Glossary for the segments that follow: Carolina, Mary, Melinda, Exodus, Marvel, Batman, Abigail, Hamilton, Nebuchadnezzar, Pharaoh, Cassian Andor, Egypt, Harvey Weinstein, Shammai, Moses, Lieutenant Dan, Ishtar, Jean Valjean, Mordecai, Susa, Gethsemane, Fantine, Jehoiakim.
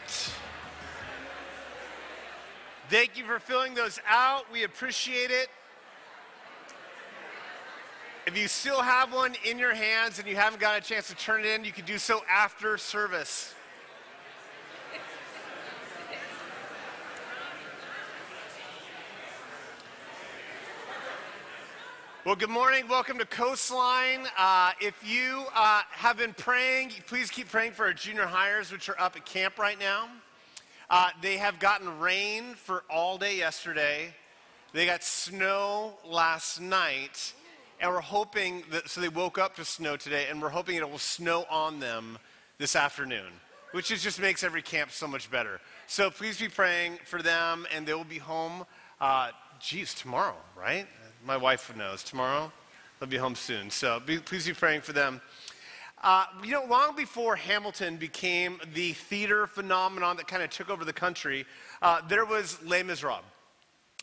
right. Thank you for filling those out. We appreciate it. If you still have one in your hands and you haven't got a chance to turn it in, you can do so after service. Well, good morning. Welcome to Coastline. If you have been praying, please keep praying for our junior hires, which are up at camp right now. They have gotten rain for all day yesterday. They got snow last night, and we're hoping that, so they woke up to snow today, and we're hoping it will snow on them this afternoon, which is just makes every camp so much better. So please be praying for them, and they will be home, tomorrow, right? My wife knows. Tomorrow, they'll be home soon. So please be praying for them. Long before Hamilton became the theater phenomenon that kind of took over the country, there was Les Misérables.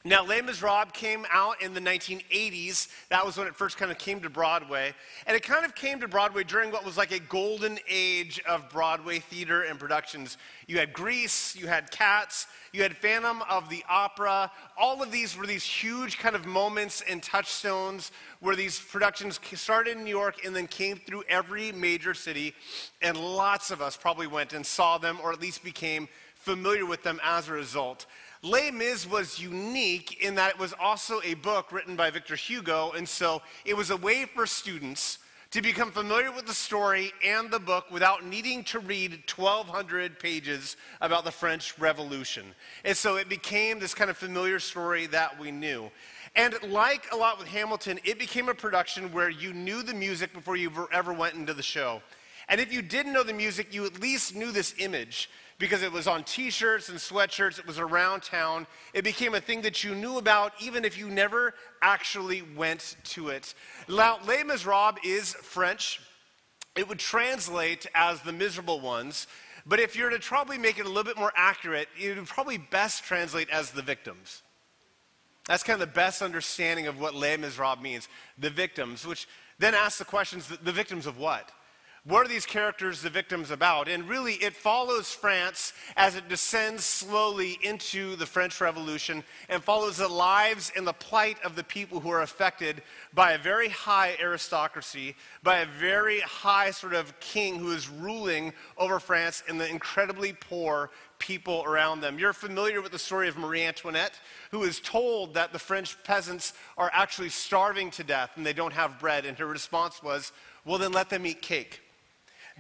Now, Les Misérables came out in the 1980s. That was when it first kind of came to Broadway. And it kind of came to Broadway during what was like a golden age of Broadway theater and productions. You had Grease, you had Cats, you had Phantom of the Opera. All of these were these huge kind of moments and touchstones where these productions started in New York and then came through every major city. And lots of us probably went and saw them or at least became familiar with them as a result. Les Mis was unique in that it was also a book written by Victor Hugo, and so it was a way for students to become familiar with the story and the book without needing to read 1,200 pages about the French Revolution. And so it became this kind of familiar story that we knew. And like a lot with Hamilton, it became a production where you knew the music before you ever went into the show. And if you didn't know the music, you at least knew this image, because it was on t-shirts and sweatshirts, it was around town. It became a thing that you knew about even if you never actually went to it. Les Miserables is French. It would translate as the miserable ones, but if you're to probably make it a little bit more accurate, it would probably best translate as the victims. That's kind of the best understanding of what Les Miserables means, the victims, which then asks the questions, the victims of what? What are these characters the victims about? And really, it follows France as it descends slowly into the French Revolution and follows the lives and the plight of the people who are affected by a very high aristocracy, by a very high sort of king who is ruling over France and the incredibly poor people around them. You're familiar with the story of Marie Antoinette, who is told that the French peasants are actually starving to death and they don't have bread. And her response was, well, then let them eat cake.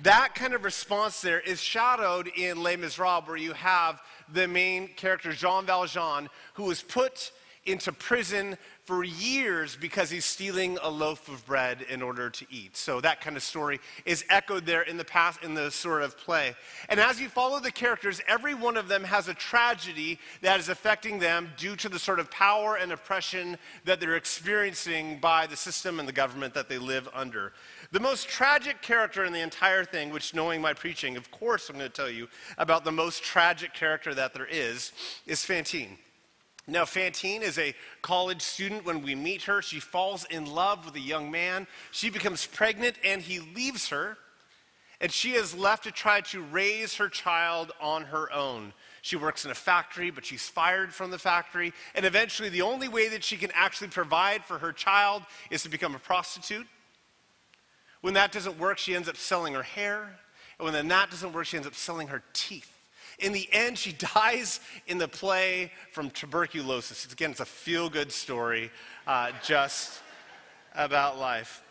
That kind of response there is shadowed in Les Miserables, where you have the main character, Jean Valjean, who was put into prison for years because he's stealing a loaf of bread in order to eat. So that kind of story is echoed there in the past, in the sort of play. And as you follow the characters, every one of them has a tragedy that is affecting them due to the sort of power and oppression that they're experiencing by the system and the government that they live under. The most tragic character in the entire thing, which knowing my preaching, of course I'm going to tell you about the most tragic character that there is Fantine. Now, Fantine is a college student. When we meet her, she falls in love with a young man. She becomes pregnant, and he leaves her, and she is left to try to raise her child on her own. She works in a factory, but she's fired from the factory, and eventually the only way that she can actually provide for her child is to become a prostitute. When that doesn't work, she ends up selling her hair, and when that doesn't work, she ends up selling her teeth. In the end, she dies in the play from tuberculosis. Again, it's a feel-good story just about life.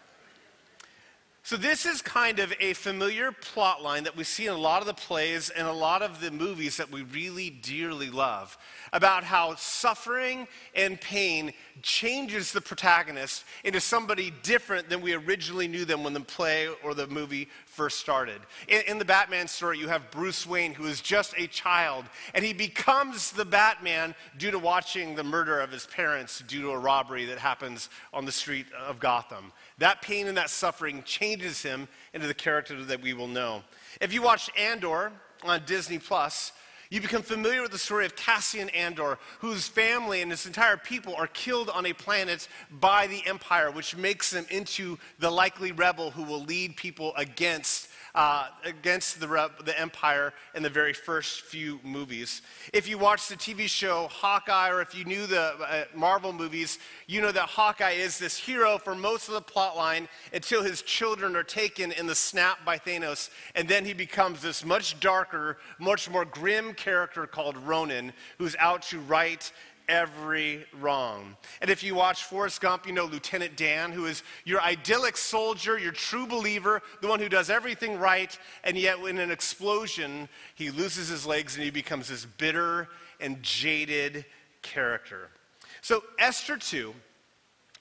So this is kind of a familiar plot line that we see in a lot of the plays and a lot of the movies that we really dearly love, about how suffering and pain changes the protagonist into somebody different than we originally knew them when the play or the movie first started. In the Batman story, you have Bruce Wayne, who is just a child, and he becomes the Batman due to watching the murder of his parents due to a robbery that happens on the street of Gotham. That pain and that suffering changes him into the character that we will know. If you watched Andor on Disney Plus, you become familiar with the story of Cassian Andor, whose family and his entire people are killed on a planet by the Empire, which makes them into the likely rebel who will lead people against against the empire in the very first few movies. If you watch the TV show Hawkeye, or if you knew the Marvel movies, you know that Hawkeye is this hero for most of the plot line until his children are taken in the snap by Thanos, and then he becomes this much darker, much more grim character called Ronin, who's out to right every wrong. And if you watch Forrest Gump, you know Lieutenant Dan, who is your idyllic soldier, your true believer, the one who does everything right, and yet in an explosion, he loses his legs and he becomes this bitter and jaded character. So Esther 2,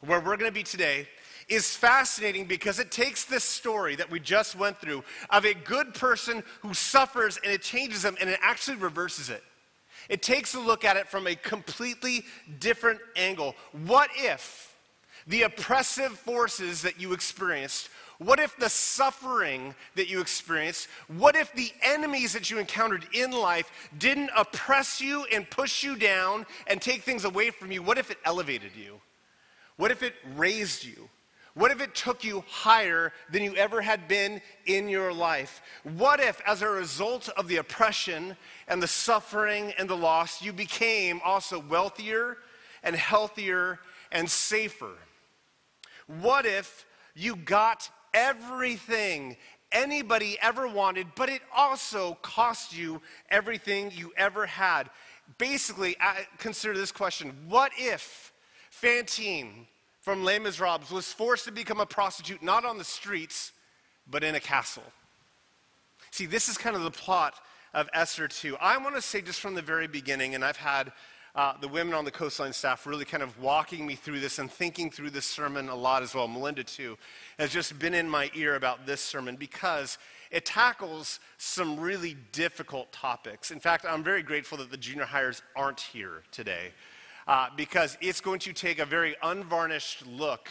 where we're going to be today, is fascinating because it takes this story that we just went through of a good person who suffers, and it changes them, and it actually reverses it. It takes a look at it from a completely different angle. What if the oppressive forces that you experienced, what if the suffering that you experienced, what if the enemies that you encountered in life didn't oppress you and push you down and take things away from you? What if it elevated you? What if it raised you? What if it took you higher than you ever had been in your life? What if, as a result of the oppression and the suffering and the loss, you became also wealthier and healthier and safer? What if you got everything anybody ever wanted, but it also cost you everything you ever had? Basically, I consider this question: what if Fantine from Les Misérables was forced to become a prostitute, not on the streets, but in a castle? See, this is kind of the plot of Esther 2. I want to say just from the very beginning, and I've had the women on the Coastline staff really kind of walking me through this and thinking through this sermon a lot as well. Melinda, too, has just been in my ear about this sermon because it tackles some really difficult topics. In fact, I'm very grateful that the junior hires aren't here today, because it's going to take a very unvarnished look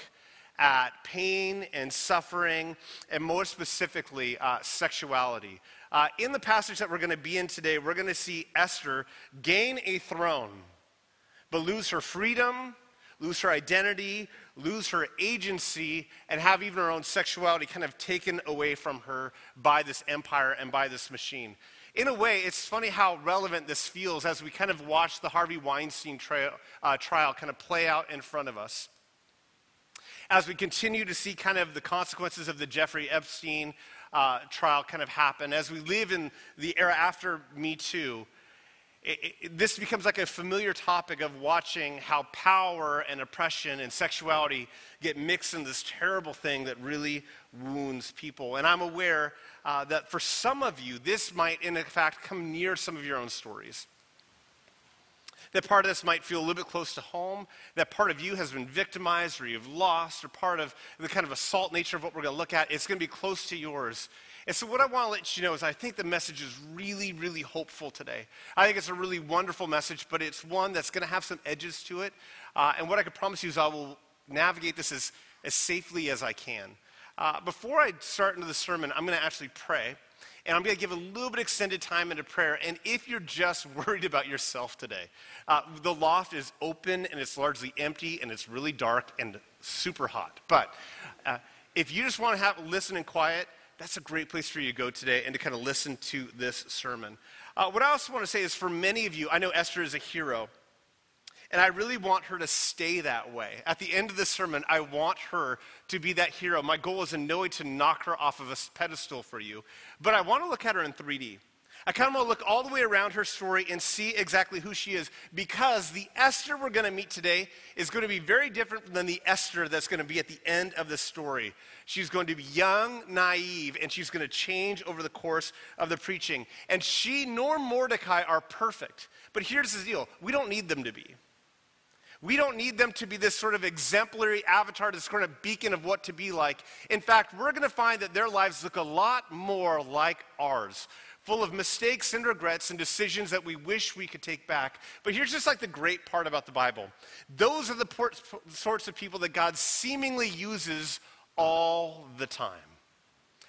at pain and suffering, and more specifically, sexuality. In the passage that we're going to be in today, we're going to see Esther gain a throne, but lose her freedom, lose her identity, lose her agency, and have even her own sexuality kind of taken away from her by this empire and by this machine. In a way, it's funny how relevant this feels as we kind of watch the Harvey Weinstein trial kind of play out in front of us, as we continue to see kind of the consequences of the Jeffrey Epstein trial kind of happen, as we live in the era after Me Too. This becomes like a familiar topic of watching how power and oppression and sexuality get mixed in this terrible thing that really wounds people. And I'm aware that for some of you, this might, in fact, come near some of your own stories. That part of this might feel a little bit close to home, that part of you has been victimized, or you've lost, or part of the kind of assault nature of what we're going to look at, it's going to be close to yours. And so what I want to let you know is I think the message is really, really hopeful today. I think it's a really wonderful message, but it's one that's going to have some edges to it. And what I can promise you is I will navigate this as safely as I can. Before I start into the sermon, I'm going to actually pray. And I'm going to give a little bit extended time into prayer. And if you're just worried about yourself today, the loft is open, and it's largely empty, and it's really dark and super hot. But if you just want to listen in quiet, that's a great place for you to go today and to kind of listen to this sermon. What I also want to say is for many of you, I know Esther is a hero, and I really want her to stay that way. At the end of this sermon, I want her to be that hero. My goal is in no way to knock her off of a pedestal for you, but I want to look at her in 3D. I kind of want to look all the way around her story and see exactly who she is, because the Esther we're going to meet today is going to be very different than the Esther that's going to be at the end of the story. She's going to be young, naive, and she's going to change over the course of the preaching. And she nor Mordecai are perfect. But here's the deal. We don't need them to be. We don't need them to be this sort of exemplary avatar that's kind of beacon of what to be like. In fact, we're going to find that their lives look a lot more like ours, full of mistakes and regrets and decisions that we wish we could take back. But here's just like the great part about the Bible. Those are the sorts of people that God seemingly uses all the time.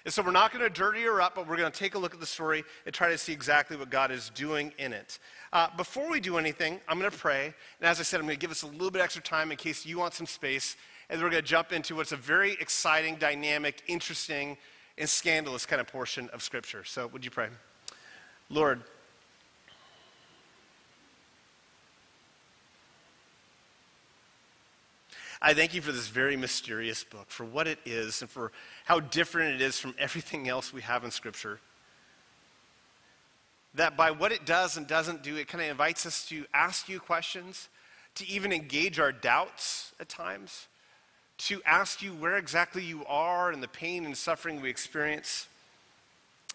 And so we're not going to dirty her up, but we're going to take a look at the story and try to see exactly what God is doing in it. Before we do anything, I'm going to pray. And as I said, I'm going to give us a little bit extra time in case you want some space. And we're going to jump into what's a very exciting, dynamic, interesting, and scandalous kind of portion of Scripture. So would you pray? Lord, I thank you for this very mysterious book, for what it is and for how different it is from everything else we have in Scripture. That by what it does and doesn't do, it kind of invites us to ask you questions, to even engage our doubts at times, to ask you where exactly you are and the pain and suffering we experience,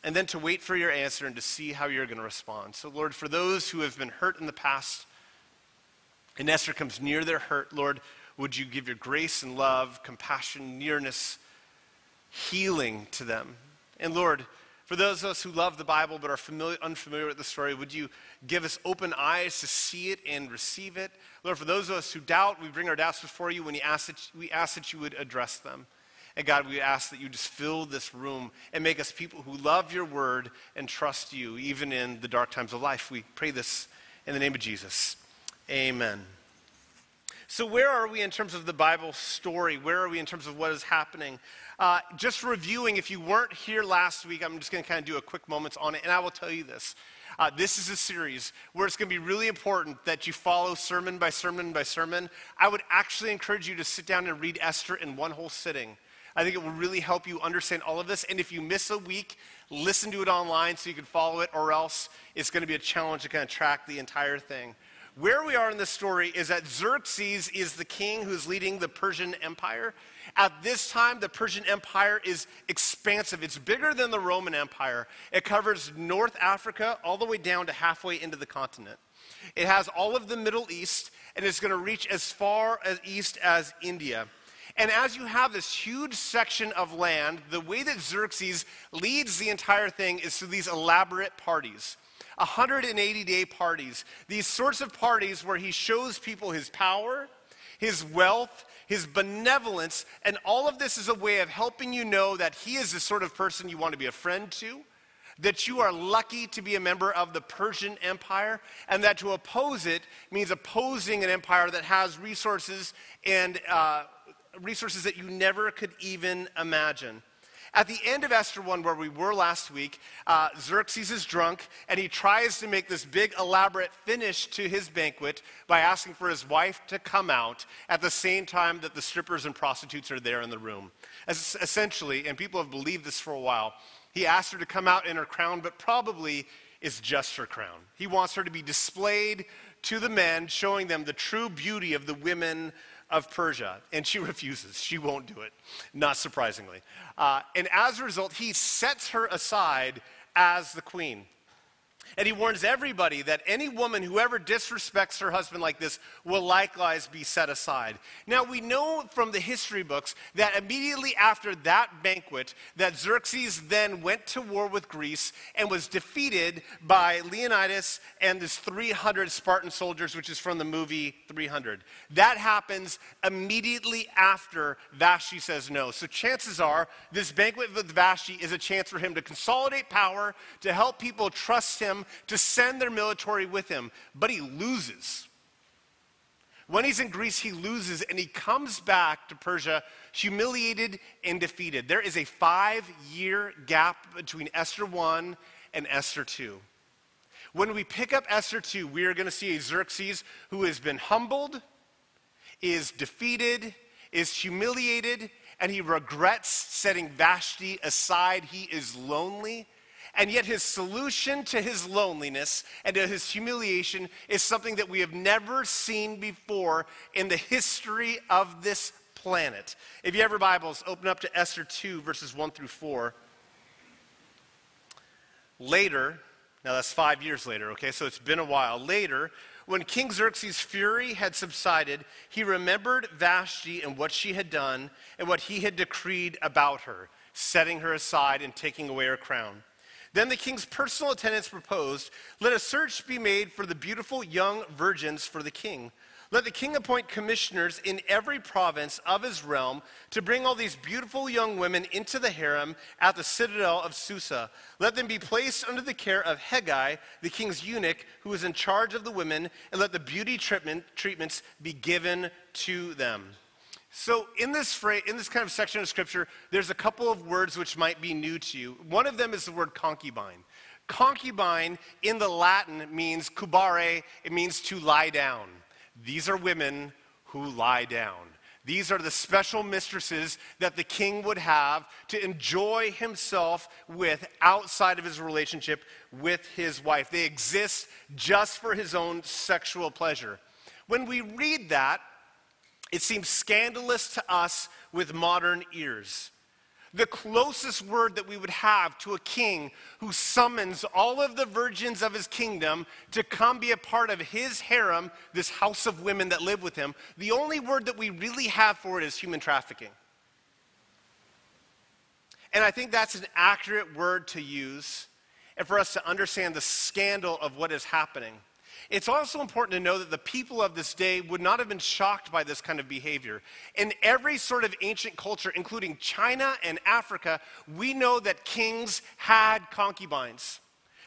and then to wait for your answer and to see how you're going to respond. So, Lord, for those who have been hurt in the past, and Esther comes near their hurt, Lord, would you give your grace and love, compassion, nearness, healing to them? And, Lord, for those of us who love the Bible but are unfamiliar with the story, would you give us open eyes to see it and receive it? Lord, for those of us who doubt, we bring our doubts before you. When you ask that, we ask that you would address them. And God, we ask that you just fill this room and make us people who love your word and trust you, even in the dark times of life. We pray this in the name of Jesus. Amen. So where are we in terms of the Bible story? Where are we in terms of what is happening? Just reviewing, if you weren't here last week, I'm just going to kind of do a quick moments on it, and I will tell you this. This is a series where it's going to be really important that you follow sermon by sermon by sermon. I would actually encourage you to sit down and read Esther in one whole sitting. I think it will really help you understand all of this, and if you miss a week, listen to it online so you can follow it, or else it's going to be a challenge to kind of track the entire thing. Where we are in this story is that Xerxes is the king who's leading the Persian Empire. At this time, the Persian Empire is expansive. It's bigger than the Roman Empire. It covers North Africa all the way down to halfway into the continent. It has all of the Middle East, and it's going to reach as far as east as India. And as you have this huge section of land, the way that Xerxes leads the entire thing is through these elaborate parties. 180-day parties, these sorts of parties where he shows people his power, his wealth, his benevolence, and all of this is a way of helping you know that he is the sort of person you want to be a friend to, that you are lucky to be a member of the Persian Empire, and that to oppose it means opposing an empire that has resources and resources that you never could even imagine. At the end of Esther 1, where we were last week, Xerxes is drunk, and he tries to make this big, elaborate finish to his banquet by asking for his wife to come out at the same time that the strippers and prostitutes are there in the room. Essentially, and people have believed this for a while, he asked her to come out in her crown, but probably it's just her crown. He wants her to be displayed to the men, showing them the true beauty of the women of Persia, and she refuses. She won't do it, not surprisingly. And as a result, he sets her aside as the queen. And he warns everybody that any woman who ever disrespects her husband like this will likewise be set aside. Now, we know from the history books that immediately after that banquet, that Xerxes then went to war with Greece and was defeated by Leonidas and his 300 Spartan soldiers, which is from the movie 300. That happens immediately after Vashti says no. So chances are this banquet with Vashti is a chance for him to consolidate power, to help people trust him, to send their military with him, but he loses. When he's in Greece, he loses, and he comes back to Persia humiliated and defeated. There is a 5-year gap between Esther 1 and Esther 2. When we pick up Esther 2, we are going to see a Xerxes who has been humbled, is defeated, is humiliated, and he regrets setting Vashti aside. He is lonely. And yet his solution to his loneliness and to his humiliation is something that we have never seen before in the history of this planet. If you have your Bibles, open up to Esther 2, verses 1 through 4. Later, now that's 5 years later, okay, so it's been a while. Later, when King Xerxes' fury had subsided, he remembered Vashti and what she had done and what he had decreed about her, setting her aside and taking away her crown. Then the king's personal attendants proposed, "Let a search be made for the beautiful young virgins for the king. Let the king appoint commissioners in every province of his realm to bring all these beautiful young women into the harem at the citadel of Susa. Let them be placed under the care of Hegai, the king's eunuch, who is in charge of the women, and let the beauty treatments be given to them." So in this phrase, in this kind of section of scripture, there's a couple of words which might be new to you. One of them is the word concubine. Concubine in the Latin means cubare. It means to lie down. These are women who lie down. These are the special mistresses that the king would have to enjoy himself with outside of his relationship with his wife. They exist just for his own sexual pleasure. When we read that, it seems scandalous to us with modern ears. The closest word that we would have to a king who summons all of the virgins of his kingdom to come be a part of his harem, this house of women that live with him, the only word that we really have for it is human trafficking. And I think that's an accurate word to use and for us to understand the scandal of what is happening. It's also important to know that the people of this day would not have been shocked by this kind of behavior. In every sort of ancient culture, including China and Africa, we know that kings had concubines.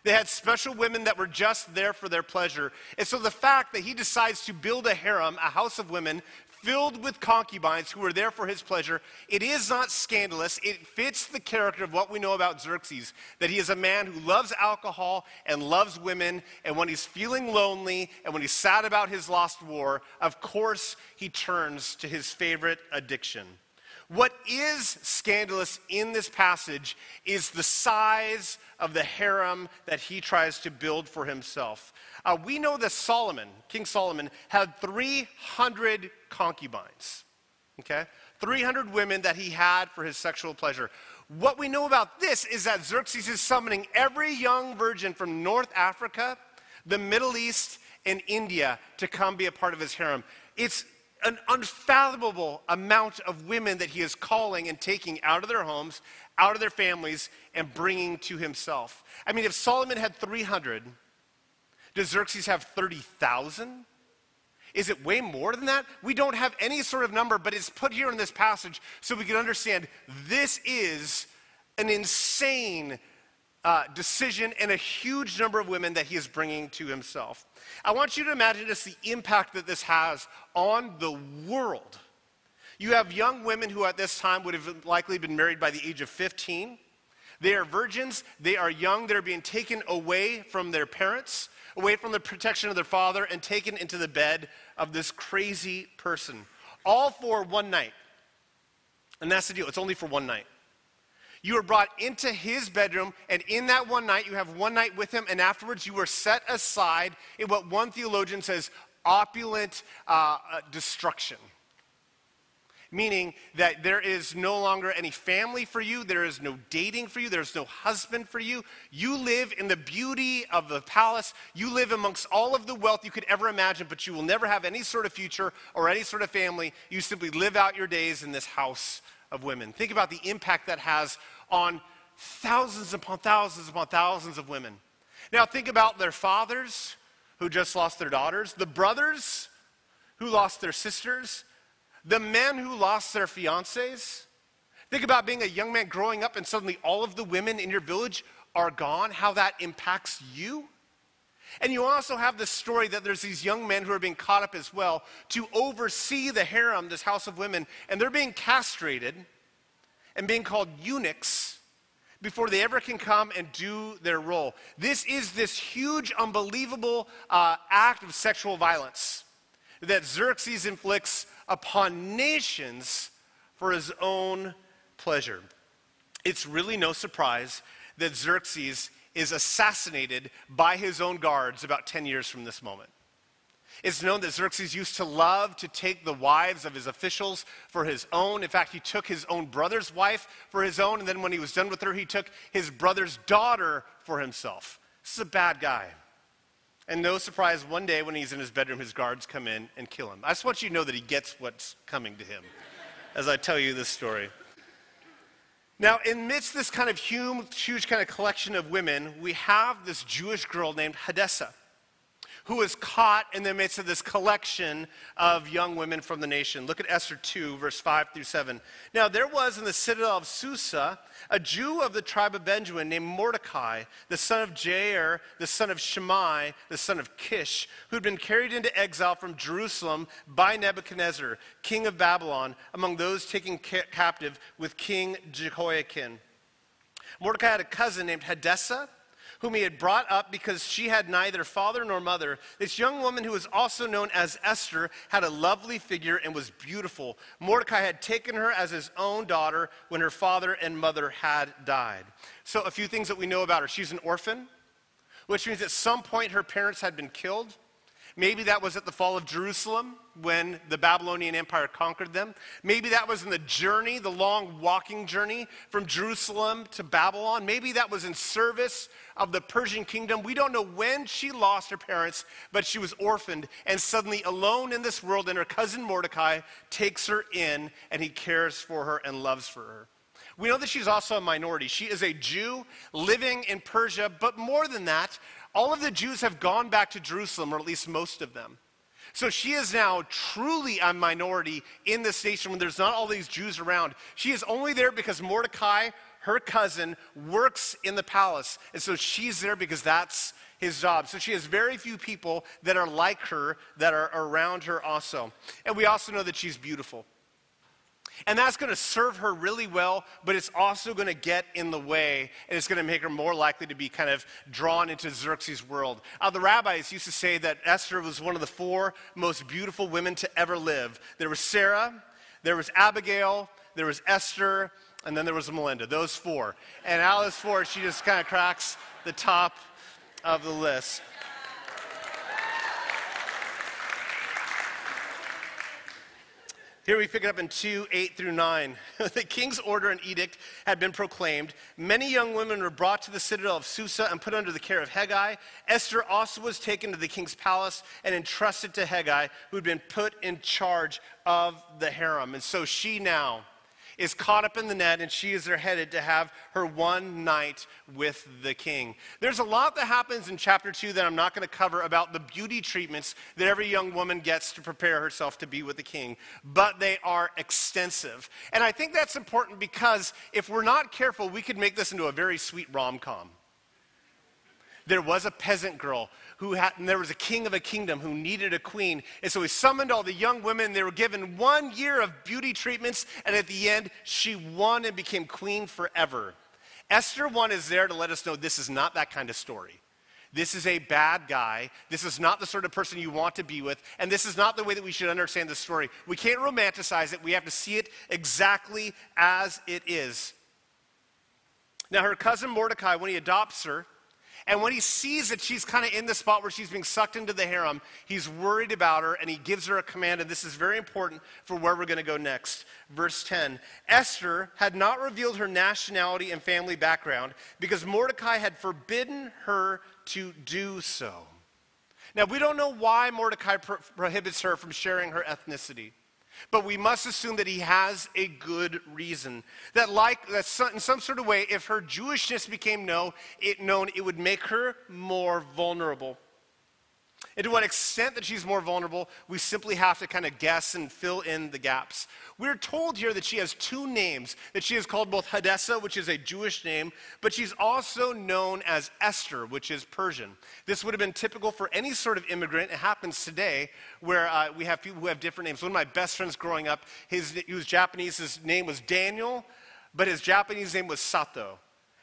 They had special women that were just there for their pleasure. And so the fact that he decides to build a harem, a house of women, filled with concubines who were there for his pleasure, it is not scandalous. It fits the character of what we know about Xerxes, that he is a man who loves alcohol and loves women, and when he's feeling lonely and when he's sad about his lost war, of course he turns to his favorite addiction. What is scandalous in this passage is the size of the harem that he tries to build for himself. We know that Solomon, King Solomon, had 300 concubines, okay? 300 women that he had for his sexual pleasure. What we know about this is that Xerxes is summoning every young virgin from North Africa, the Middle East, and India to come be a part of his harem. It's an unfathomable amount of women that he is calling and taking out of their homes, out of their families, and bringing to himself. I mean, if Solomon had 300, does Xerxes have 30,000? Is it way more than that? We don't have any sort of number, but it's put here in this passage so we can understand this is an insane decision and a huge number of women that he is bringing to himself. I want you to imagine just the impact that this has on the world. You have young women who at this time would have likely been married by the age of 15. They are virgins, they are young, they're being taken away from their parents, away from the protection of their father, and taken into the bed of this crazy person. All for one night. And that's the deal, it's only for one night. You are brought into his bedroom, and in that one night, you have one night with him, and afterwards you are set aside in what one theologian says, opulent destruction. Meaning that there is no longer any family for you, there is no dating for you, there is no husband for you. You live in the beauty of the palace, you live amongst all of the wealth you could ever imagine, but you will never have any sort of future or any sort of family. You simply live out your days in this house of women. Think about the impact that has on thousands upon thousands upon thousands of women. Now think about their fathers who just lost their daughters, the brothers who lost their sisters, the men who lost their fiancés. Think about being a young man growing up and suddenly all of the women in your village are gone, how that impacts you. And you also have this story that there's these young men who are being caught up as well to oversee the harem, this house of women, and they're being castrated and being called eunuchs before they ever can come and do their role. This is this huge, unbelievable act of sexual violence that Xerxes inflicts upon nations for his own pleasure. It's really no surprise that Xerxes is assassinated by his own guards about 10 years from this moment. It's known that Xerxes used to love to take the wives of his officials for his own. In fact, he took his own brother's wife for his own, and then when he was done with her, he took his brother's daughter for himself. This is a bad guy. And no surprise, one day when he's in his bedroom, his guards come in and kill him. I just want you to know that he gets what's coming to him as I tell you this story. Now, amidst this kind of huge kind of collection of women, we have this Jewish girl named Hadassah, who was caught in the midst of this collection of young women from the nation. Look at Esther 2, verse 5 through 7. Now there was in the citadel of Susa a Jew of the tribe of Benjamin named Mordecai, the son of Jair, the son of Shammai, the son of Kish, who had been carried into exile from Jerusalem by Nebuchadnezzar, king of Babylon, among those taken captive with King Jehoiakim. Mordecai had a cousin named Hadassah, whom he had brought up because she had neither father nor mother. This young woman, who was also known as Esther, had a lovely figure and was beautiful. Mordecai had taken her as his own daughter when her father and mother had died. So a few things that we know about her. She's an orphan, which means at some point her parents had been killed. Maybe that was at the fall of Jerusalem when the Babylonian Empire conquered them. Maybe that was in the journey, the long walking journey from Jerusalem to Babylon. Maybe that was in service of the Persian kingdom. We don't know when she lost her parents, but she was orphaned and suddenly alone in this world, and her cousin Mordecai takes her in, and he cares for her and loves for her. We know that she's also a minority. She is a Jew living in Persia, but more than that, all of the Jews have gone back to Jerusalem, or at least most of them. So she is now truly a minority in this nation when there's not all these Jews around. She is only there because Mordecai, her cousin, works in the palace. And so she's there because that's his job. So she has very few people that are like her, that are around her also. And we also know that she's beautiful. And that's going to serve her really well, but it's also going to get in the way, and it's going to make her more likely to be kind of drawn into Xerxes' world. The rabbis used to say that Esther was one of the four most beautiful women to ever live. There was Sarah, there was Abigail, there was Esther, and then there was Melinda, those four. And out of those four, she just kind of cracks the top of the list. Here we pick it up in 2:8 through 9. The king's order and edict had been proclaimed. Many young women were brought to the citadel of Susa and put under the care of Hegai. Esther also was taken to the king's palace and entrusted to Hegai, who had been put in charge of the harem. And so she now is caught up in the net, and she is headed to have her one night with the king. There's a lot that happens in chapter 2 that I'm not going to cover about the beauty treatments that every young woman gets to prepare herself to be with the king, but they are extensive. And I think that's important because if we're not careful, we could make this into a very sweet rom-com. There was a peasant girl who had, and there was a king of a kingdom who needed a queen. And so he summoned all the young women. They were given 1 year of beauty treatments. And at the end, she won and became queen forever. Esther 1 is there to let us know this is not that kind of story. This is a bad guy. This is not the sort of person you want to be with. And this is not the way that we should understand the story. We can't romanticize it. We have to see it exactly as it is. Now, her cousin Mordecai, when he adopts her, and when he sees that she's kind of in the spot where she's being sucked into the harem, he's worried about her, and he gives her a command, and this is very important for where we're going to go next. Verse 10, Esther had not revealed her nationality and family background because Mordecai had forbidden her to do so. Now, we don't know why Mordecai prohibits her from sharing her ethnicity. But we must assume that he has a good reason. That in some sort of way, if her Jewishness became known, it would make her more vulnerable. And to what extent that she's more vulnerable, we simply have to kind of guess and fill in the gaps. We're told here that she has two names, that she is called both Hadassah, which is a Jewish name, but she's also known as Esther, which is Persian. This would have been typical for any sort of immigrant. It happens today where we have people who have different names. One of my best friends growing up, he was Japanese, his name was Daniel, but his Japanese name was Sato.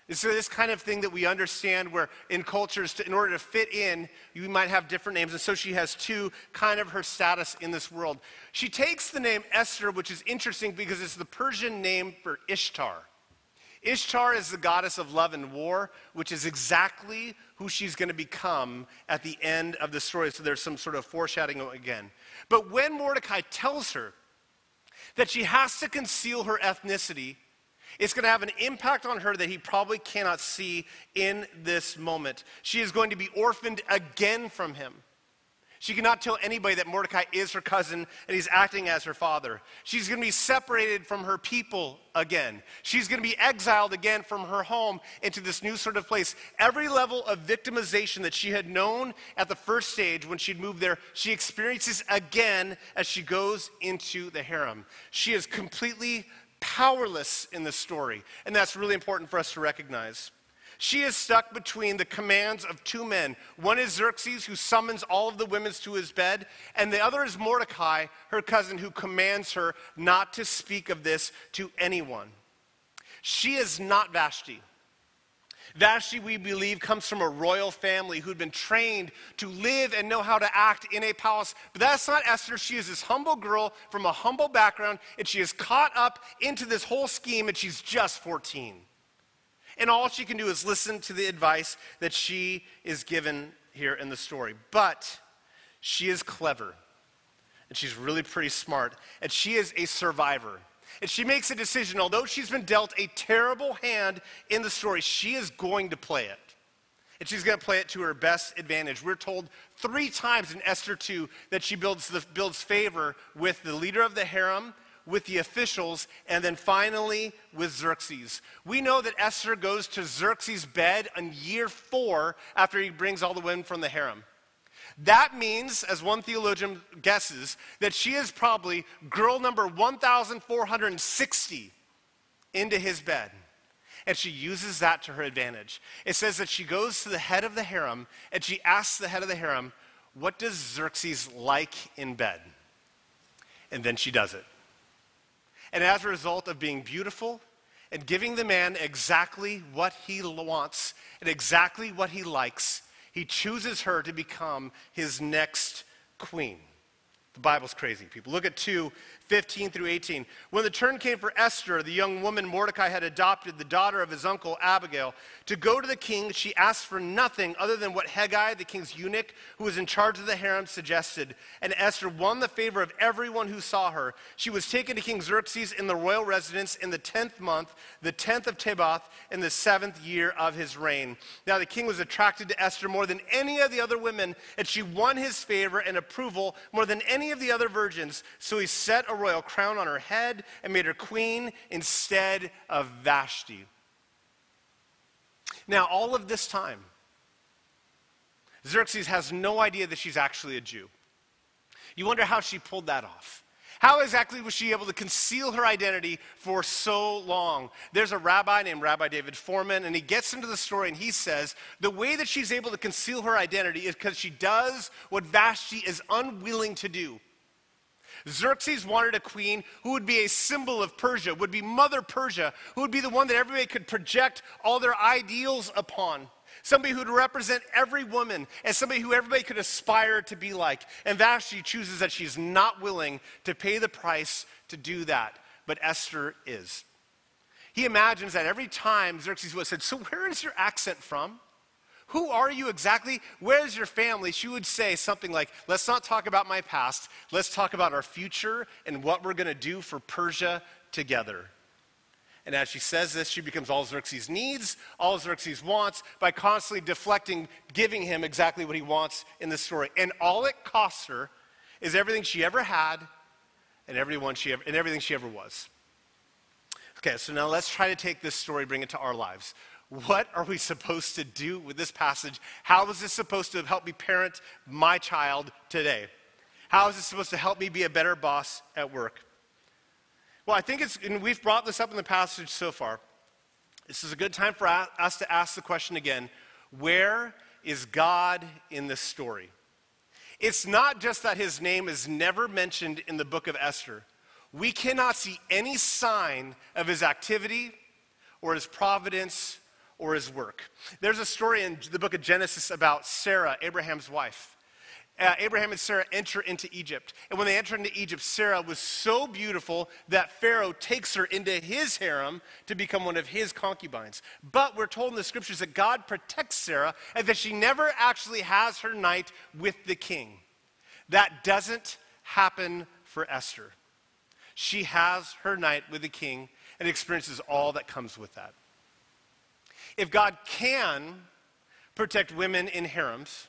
It's this kind of thing that we understand where in cultures, in order to fit in, you might have different names. And so she has two, kind of her status in this world. She takes the name Esther, which is interesting because it's the Persian name for Ishtar. Ishtar is the goddess of love and war, which is exactly who she's going to become at the end of the story. So there's some sort of foreshadowing again. But when Mordecai tells her that she has to conceal her ethnicity, it's going to have an impact on her that he probably cannot see in this moment. She is going to be orphaned again from him. She cannot tell anybody that Mordecai is her cousin and he's acting as her father. She's going to be separated from her people again. She's going to be exiled again from her home into this new sort of place. Every level of victimization that she had known at the first stage when she'd moved there, she experiences again as she goes into the harem. She is completely powerless in this story, and that's really important for us to recognize. She is stuck between the commands of two men. One is Xerxes, who summons all of the women to his bed, and the other is Mordecai, her cousin, who commands her not to speak of this to anyone. She is not Vashti. Vashti, we believe, comes from a royal family who'd been trained to live and know how to act in a palace. But that's not Esther. She is this humble girl from a humble background, and she is caught up into this whole scheme, and she's just 14. And all she can do is listen to the advice that she is given here in the story. But she is clever, and she's really pretty smart, and she is a survivor. And she makes a decision. Although she's been dealt a terrible hand in the story, she is going to play it. And she's going to play it to her best advantage. We're told 3 times in Esther 2 that she builds favor with the leader of the harem, with the officials, and then finally with Xerxes. We know that Esther goes to Xerxes' bed in year 4 after he brings all the women from the harem. That means, as one theologian guesses, that she is probably girl number 1,460 into his bed. And she uses that to her advantage. It says that she goes to the head of the harem, and she asks the head of the harem, what does Xerxes like in bed? And then she does it. And as a result of being beautiful and giving the man exactly what he wants and exactly what he likes, he chooses her to become his next queen. The Bible's crazy, people. Look at 2:15-18. When the turn came for Esther, the young woman Mordecai had adopted, the daughter of his uncle Abigail, to go to the king, she asked for nothing other than what Hegai, the king's eunuch, who was in charge of the harem, suggested. And Esther won the favor of everyone who saw her. She was taken to King Xerxes in the royal residence in the 10th month, the 10th of Tebeth, in the 7th year of his reign. Now the king was attracted to Esther more than any of the other women, and she won his favor and approval more than any of the other virgins. So he set a royal crown on her head and made her queen instead of Vashti. Now, all of this time, Xerxes has no idea that she's actually a Jew. You wonder how she pulled that off. How exactly was she able to conceal her identity for so long? There's a rabbi named Rabbi David Foreman, and he gets into the story, and he says the way that she's able to conceal her identity is because she does what Vashti is unwilling to do. Xerxes wanted a queen who would be a symbol of Persia, would be Mother Persia, who would be the one that everybody could project all their ideals upon. Somebody who would represent every woman and somebody who everybody could aspire to be like. And Vashti chooses that she's not willing to pay the price to do that. But Esther is. He imagines that every time Xerxes would have said, so where is your accent from? Who are you exactly? Where's your family? She would say something like, let's not talk about my past. Let's talk about our future and what we're going to do for Persia together. And as she says this, she becomes all Xerxes needs, all Xerxes wants, by constantly deflecting, giving him exactly what he wants in this story. And all it costs her is everything she ever had and everything she ever was. Okay, so now let's try to take this story, bring it to our lives. What are we supposed to do with this passage? How is this supposed to help me parent my child today? How is this supposed to help me be a better boss at work? Well, I think and we've brought this up in the passage so far. This is a good time for us to ask the question again, where is God in this story? It's not just that his name is never mentioned in the book of Esther. We cannot see any sign of his activity or his providence or his work. There's a story in the book of Genesis about Sarah, Abraham's wife. Abraham and Sarah enter into Egypt. And when they enter into Egypt, Sarah was so beautiful that Pharaoh takes her into his harem to become one of his concubines. But we're told in the scriptures that God protects Sarah and that she never actually has her night with the king. That doesn't happen for Esther. She has her night with the king and experiences all that comes with that. If God can protect women in harems,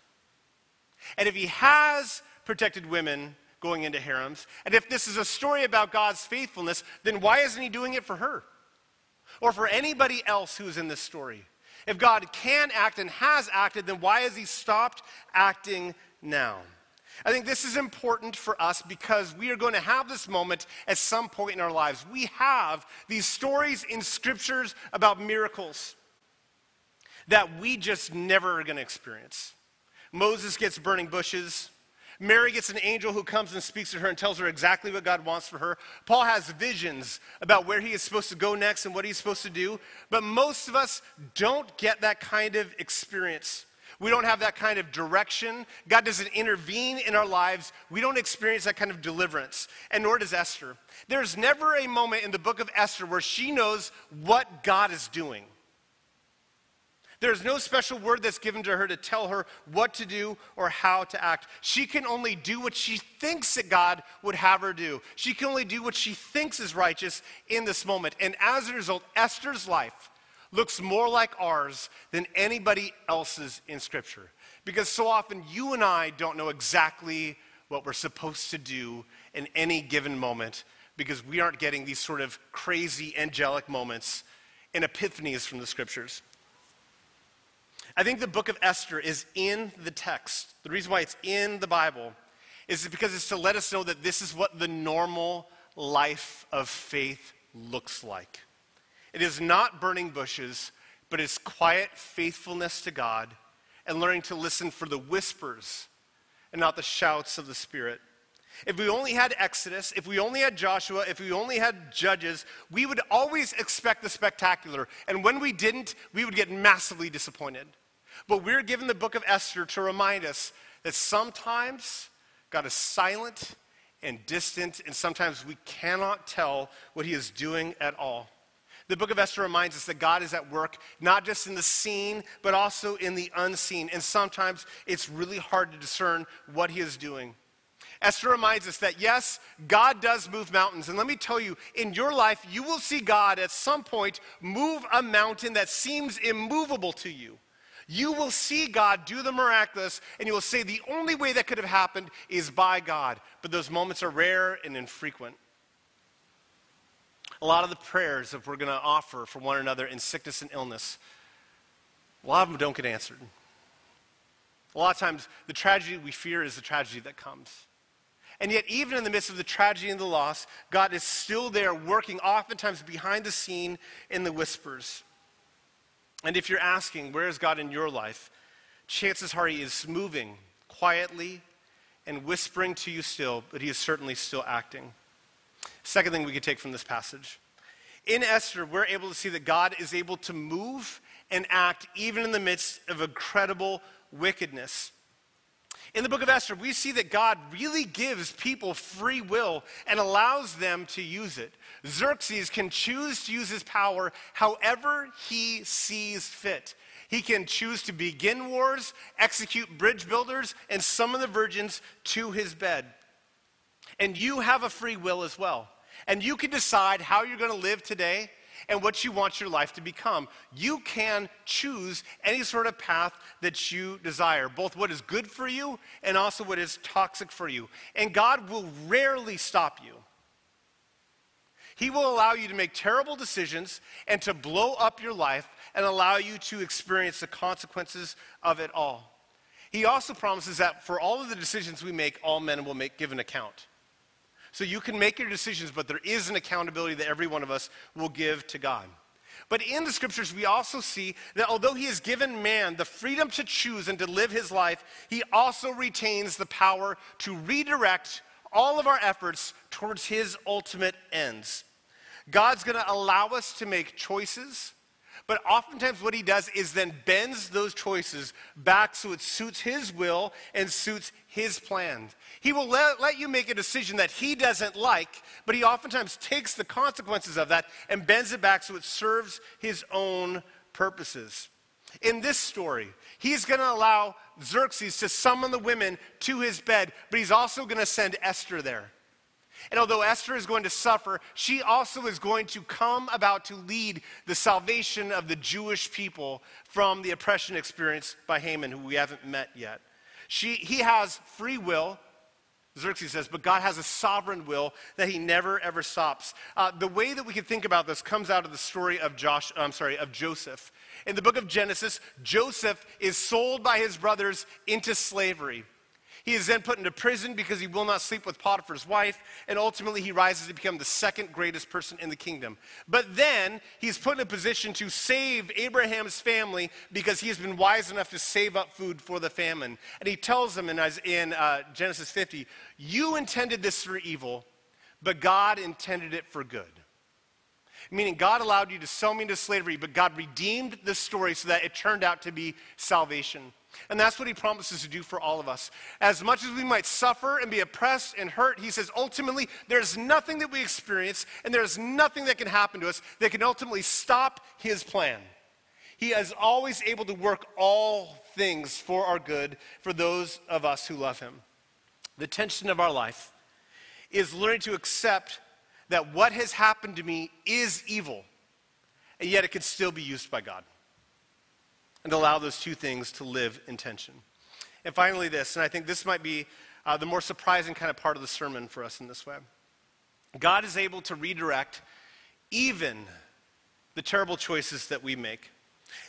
And if he has protected women going into harems, and if this is a story about God's faithfulness, then why isn't he doing it for her? Or for anybody else who's in this story? If God can act and has acted, then why has he stopped acting now? I think this is important for us because we are going to have this moment at some point in our lives. We have these stories in scriptures about miracles that we just never are going to experience. Moses gets burning bushes. Mary gets an angel who comes and speaks to her and tells her exactly what God wants for her. Paul has visions about where he is supposed to go next and what he's supposed to do. But most of us don't get that kind of experience. We don't have that kind of direction. God doesn't intervene in our lives. We don't experience that kind of deliverance. And nor does Esther. There's never a moment in the book of Esther where she knows what God is doing. There's no special word that's given to her to tell her what to do or how to act. She can only do what she thinks that God would have her do. She can only do what she thinks is righteous in this moment. And as a result, Esther's life looks more like ours than anybody else's in Scripture. Because so often you and I don't know exactly what we're supposed to do in any given moment because we aren't getting these sort of crazy angelic moments and epiphanies from the Scriptures. I think the book of Esther is in the text. The reason why it's in the Bible is because it's to let us know that this is what the normal life of faith looks like. It is not burning bushes, but it's quiet faithfulness to God and learning to listen for the whispers and not the shouts of the Spirit. If we only had Exodus, if we only had Joshua, if we only had Judges, we would always expect the spectacular. And when we didn't, we would get massively disappointed. But we're given the book of Esther to remind us that sometimes God is silent and distant, and sometimes we cannot tell what he is doing at all. The book of Esther reminds us that God is at work, not just in the seen, but also in the unseen. And sometimes it's really hard to discern what he is doing. Esther reminds us that, yes, God does move mountains. And let me tell you, in your life, you will see God at some point move a mountain that seems immovable to you. You will see God do the miraculous, and you will say the only way that could have happened is by God. But those moments are rare and infrequent. A lot of the prayers that we're going to offer for one another in sickness and illness, a lot of them don't get answered. A lot of times, the tragedy we fear is the tragedy that comes. And yet, even in the midst of the tragedy and the loss, God is still there working, oftentimes behind the scene in the whispers. And if you're asking, where is God in your life? Chances are he is moving quietly and whispering to you still, but he is certainly still acting. Second thing we could take from this passage. In Esther, we're able to see that God is able to move and act even in the midst of incredible wickedness. In the book of Esther, we see that God really gives people free will and allows them to use it. Xerxes can choose to use his power however he sees fit. He can choose to begin wars, execute bridge builders, and summon the virgins to his bed. And you have a free will as well. And you can decide how you're going to live today and what you want your life to become. You can choose any sort of path that you desire, both what is good for you and also what is toxic for you. And God will rarely stop you. He will allow you to make terrible decisions and to blow up your life and allow you to experience the consequences of it all. He also promises that for all of the decisions we make, all men will give an account. So you can make your decisions, but there is an accountability that every one of us will give to God. But in the scriptures, we also see that although he has given man the freedom to choose and to live his life, he also retains the power to redirect all of our efforts towards his ultimate ends. God's going to allow us to make choices, but oftentimes what he does is then bends those choices back so it suits his will and suits his plan. He will let you make a decision that he doesn't like, but he oftentimes takes the consequences of that and bends it back so it serves his own purposes. In this story, he's going to allow Xerxes to summon the women to his bed, but he's also going to send Esther there. And although Esther is going to suffer, she also is going to come about to lead the salvation of the Jewish people from the oppression experienced by Haman, who we haven't met yet. He has free will, Xerxes says, but God has a sovereign will that he never, ever stops. The way that we can think about this comes out of the story of Joseph. In the book of Genesis, Joseph is sold by his brothers into slavery. He is then put into prison because he will not sleep with Potiphar's wife, and ultimately he rises to become the second greatest person in the kingdom. But then he's put in a position to save Abraham's family because he has been wise enough to save up food for the famine. And he tells them in Genesis 50, "You intended this for evil, but God intended it for good." Meaning God allowed you to sell me into slavery, but God redeemed the story so that it turned out to be salvation. And that's what he promises to do for all of us. As much as we might suffer and be oppressed and hurt, he says, ultimately, there's nothing that we experience and there's nothing that can happen to us that can ultimately stop his plan. He is always able to work all things for our good for those of us who love him. The tension of our life is learning to accept that what has happened to me is evil, and yet it can still be used by God. And allow those two things to live in tension. And finally this, and I think this might be the more surprising kind of part of the sermon for us in this way. God is able to redirect even the terrible choices that we make.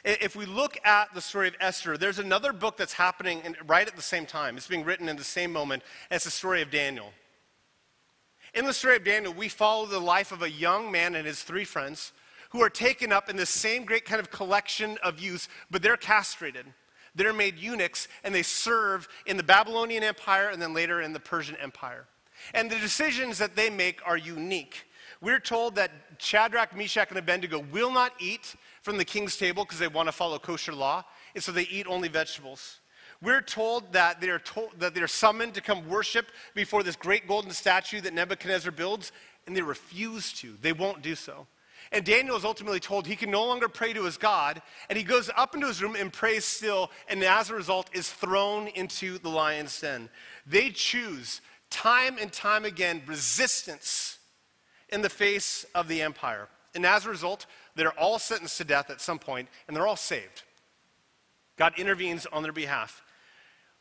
If we look at the story of Esther, there's another book that's happening right at the same time. It's being written in the same moment as the story of Daniel. In the story of Daniel, we follow the life of a young man and his three friends who are taken up in the same great kind of collection of youths, but they're castrated. They're made eunuchs, and they serve in the Babylonian Empire and then later in the Persian Empire. And the decisions that they make are unique. We're told that Shadrach, Meshach, and Abednego will not eat from the king's table because they want to follow kosher law, and so they eat only vegetables. We're told that they're summoned to come worship before this great golden statue that Nebuchadnezzar builds, and they refuse to. They won't do so. And Daniel is ultimately told he can no longer pray to his God, and he goes up into his room and prays still, and as a result is thrown into the lion's den. They choose time and time again resistance in the face of the empire. And as a result, they're all sentenced to death at some point, and they're all saved. God intervenes on their behalf.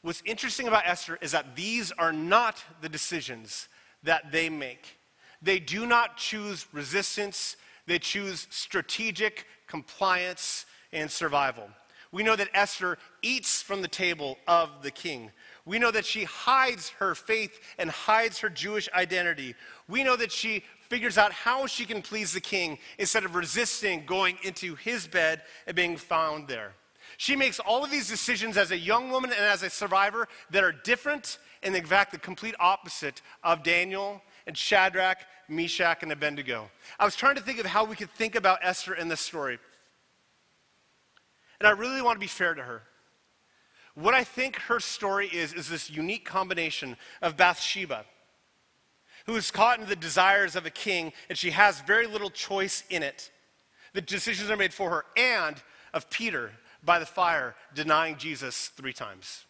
What's interesting about Esther is that these are not the decisions that they make. They do not choose resistance. They choose strategic compliance and survival. We know that Esther eats from the table of the king. We know that she hides her faith and hides her Jewish identity. We know that she figures out how she can please the king instead of resisting going into his bed and being found there. She makes all of these decisions as a young woman and as a survivor that are different and in fact the complete opposite of Daniel and Shadrach, Meshach, and Abednego. I was trying to think of how we could think about Esther in this story. And I really want to be fair to her. What I think her story is this unique combination of Bathsheba, who is caught in the desires of a king, and she has very little choice in it. The decisions are made for her, and of Peter by the fire, denying Jesus 3 times.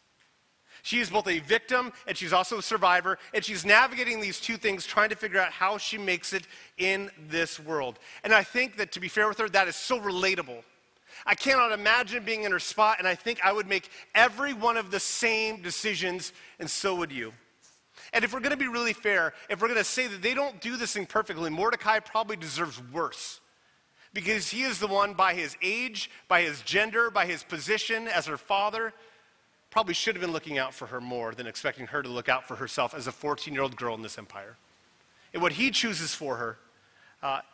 She is both a victim, and she's also a survivor, and she's navigating these two things, trying to figure out how she makes it in this world. And I think that, to be fair with her, that is so relatable. I cannot imagine being in her spot, and I think I would make every one of the same decisions, and so would you. And if we're going to be really fair, if we're going to say that they don't do this thing perfectly, Mordecai probably deserves worse. Because he is the one by his age, by his gender, by his position as her father, probably should have been looking out for her more than expecting her to look out for herself as a 14-year-old girl in this empire. And what he chooses for her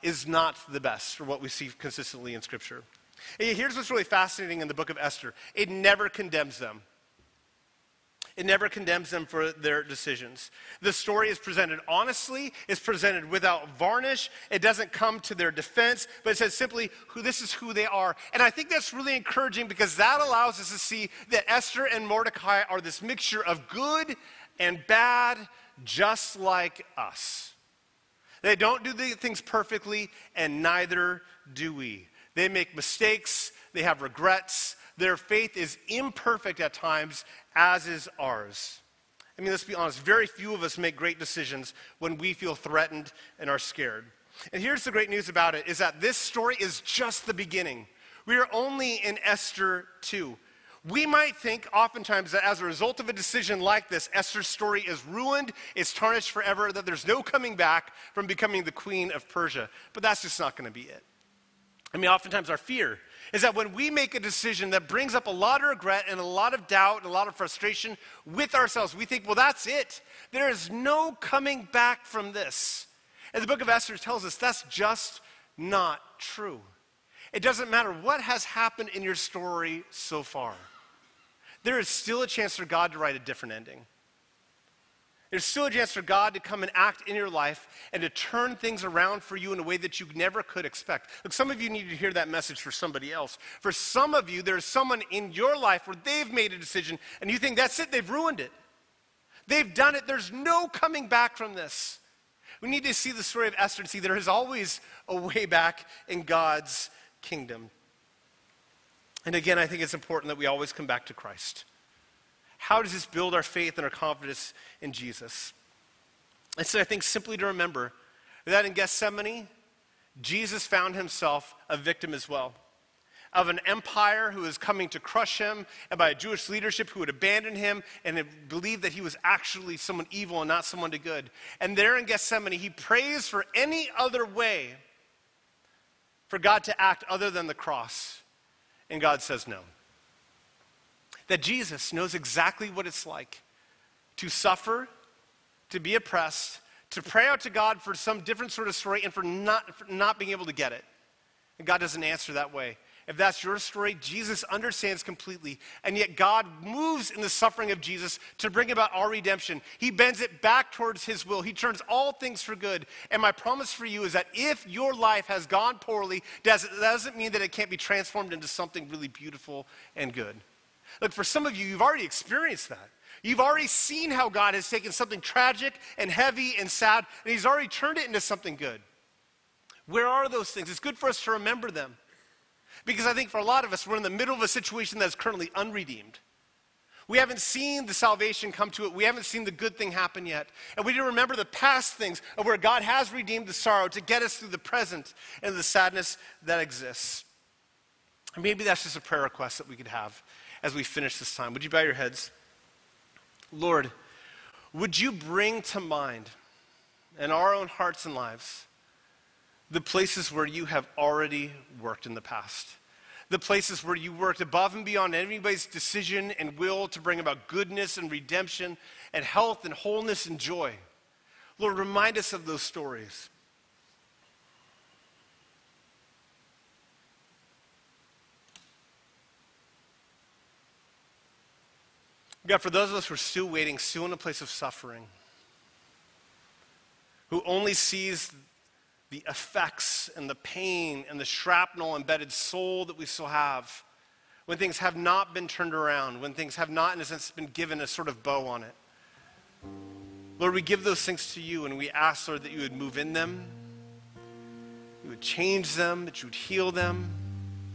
is not the best, or what we see consistently in Scripture. And here's what's really fascinating in the book of Esther. It never condemns them. It never condemns them for their decisions. The story is presented honestly. It's presented without varnish. It doesn't come to their defense, but it says simply, this is who they are. And I think that's really encouraging because that allows us to see that Esther and Mordecai are this mixture of good and bad, just like us. They don't do the things perfectly, and neither do we. They make mistakes. They have regrets. Their faith is imperfect at times, as is ours. I mean, let's be honest. Very few of us make great decisions when we feel threatened and are scared. And here's the great news about it, is that this story is just the beginning. We are only in Esther 2. We might think oftentimes that as a result of a decision like this, Esther's story is ruined, it's tarnished forever, that there's no coming back from becoming the queen of Persia. But that's just not going to be it. I mean, oftentimes our fear is that when we make a decision that brings up a lot of regret and a lot of doubt and a lot of frustration with ourselves, we think, well, that's it. There is no coming back from this. And the book of Esther tells us that's just not true. It doesn't matter what has happened in your story so far. There is still a chance for God to write a different ending. There's still a chance for God to come and act in your life and to turn things around for you in a way that you never could expect. Look, some of you need to hear that message for somebody else. For some of you, there's someone in your life where they've made a decision and you think, that's it, they've ruined it. They've done it. There's no coming back from this. We need to see the story of Esther and see there is always a way back in God's kingdom. And again, I think it's important that we always come back to Christ. How does this build our faith and our confidence in Jesus? And so I think simply to remember that in Gethsemane, Jesus found himself a victim as well, of an empire who was coming to crush him, and by a Jewish leadership who would abandon him and believe that he was actually someone evil and not someone to good. And there in Gethsemane, he prays for any other way for God to act other than the cross. And God says no. That Jesus knows exactly what it's like to suffer, to be oppressed, to pray out to God for some different sort of story and for not being able to get it. And God doesn't answer that way. If that's your story, Jesus understands completely. And yet God moves in the suffering of Jesus to bring about our redemption. He bends it back towards his will. He turns all things for good. And my promise for you is that if your life has gone poorly, that doesn't mean that it can't be transformed into something really beautiful and good. Look, for some of you, you've already experienced that. You've already seen how God has taken something tragic and heavy and sad, and he's already turned it into something good. Where are those things? It's good for us to remember them. Because I think for a lot of us, we're in the middle of a situation that is currently unredeemed. We haven't seen the salvation come to it. We haven't seen the good thing happen yet. And we need to remember the past things of where God has redeemed the sorrow to get us through the present and the sadness that exists. And maybe that's just a prayer request that we could have as we finish this time. Would you bow your heads? Lord, would you bring to mind in our own hearts and lives the places where you have already worked in the past, the places where you worked above and beyond anybody's decision and will to bring about goodness and redemption and health and wholeness and joy. Lord, remind us of those stories. God, for those of us who are still waiting, still in a place of suffering, who only sees the effects and the pain and the shrapnel-embedded soul that we still have, when things have not been turned around, when things have not, in a sense, been given a sort of bow on it. Lord, we give those things to you, and we ask, Lord, that you would move in them, you would change them, that you would heal them,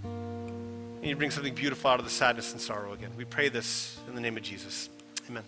and you'd bring something beautiful out of the sadness and sorrow again. We pray this in the name of Jesus. Amen.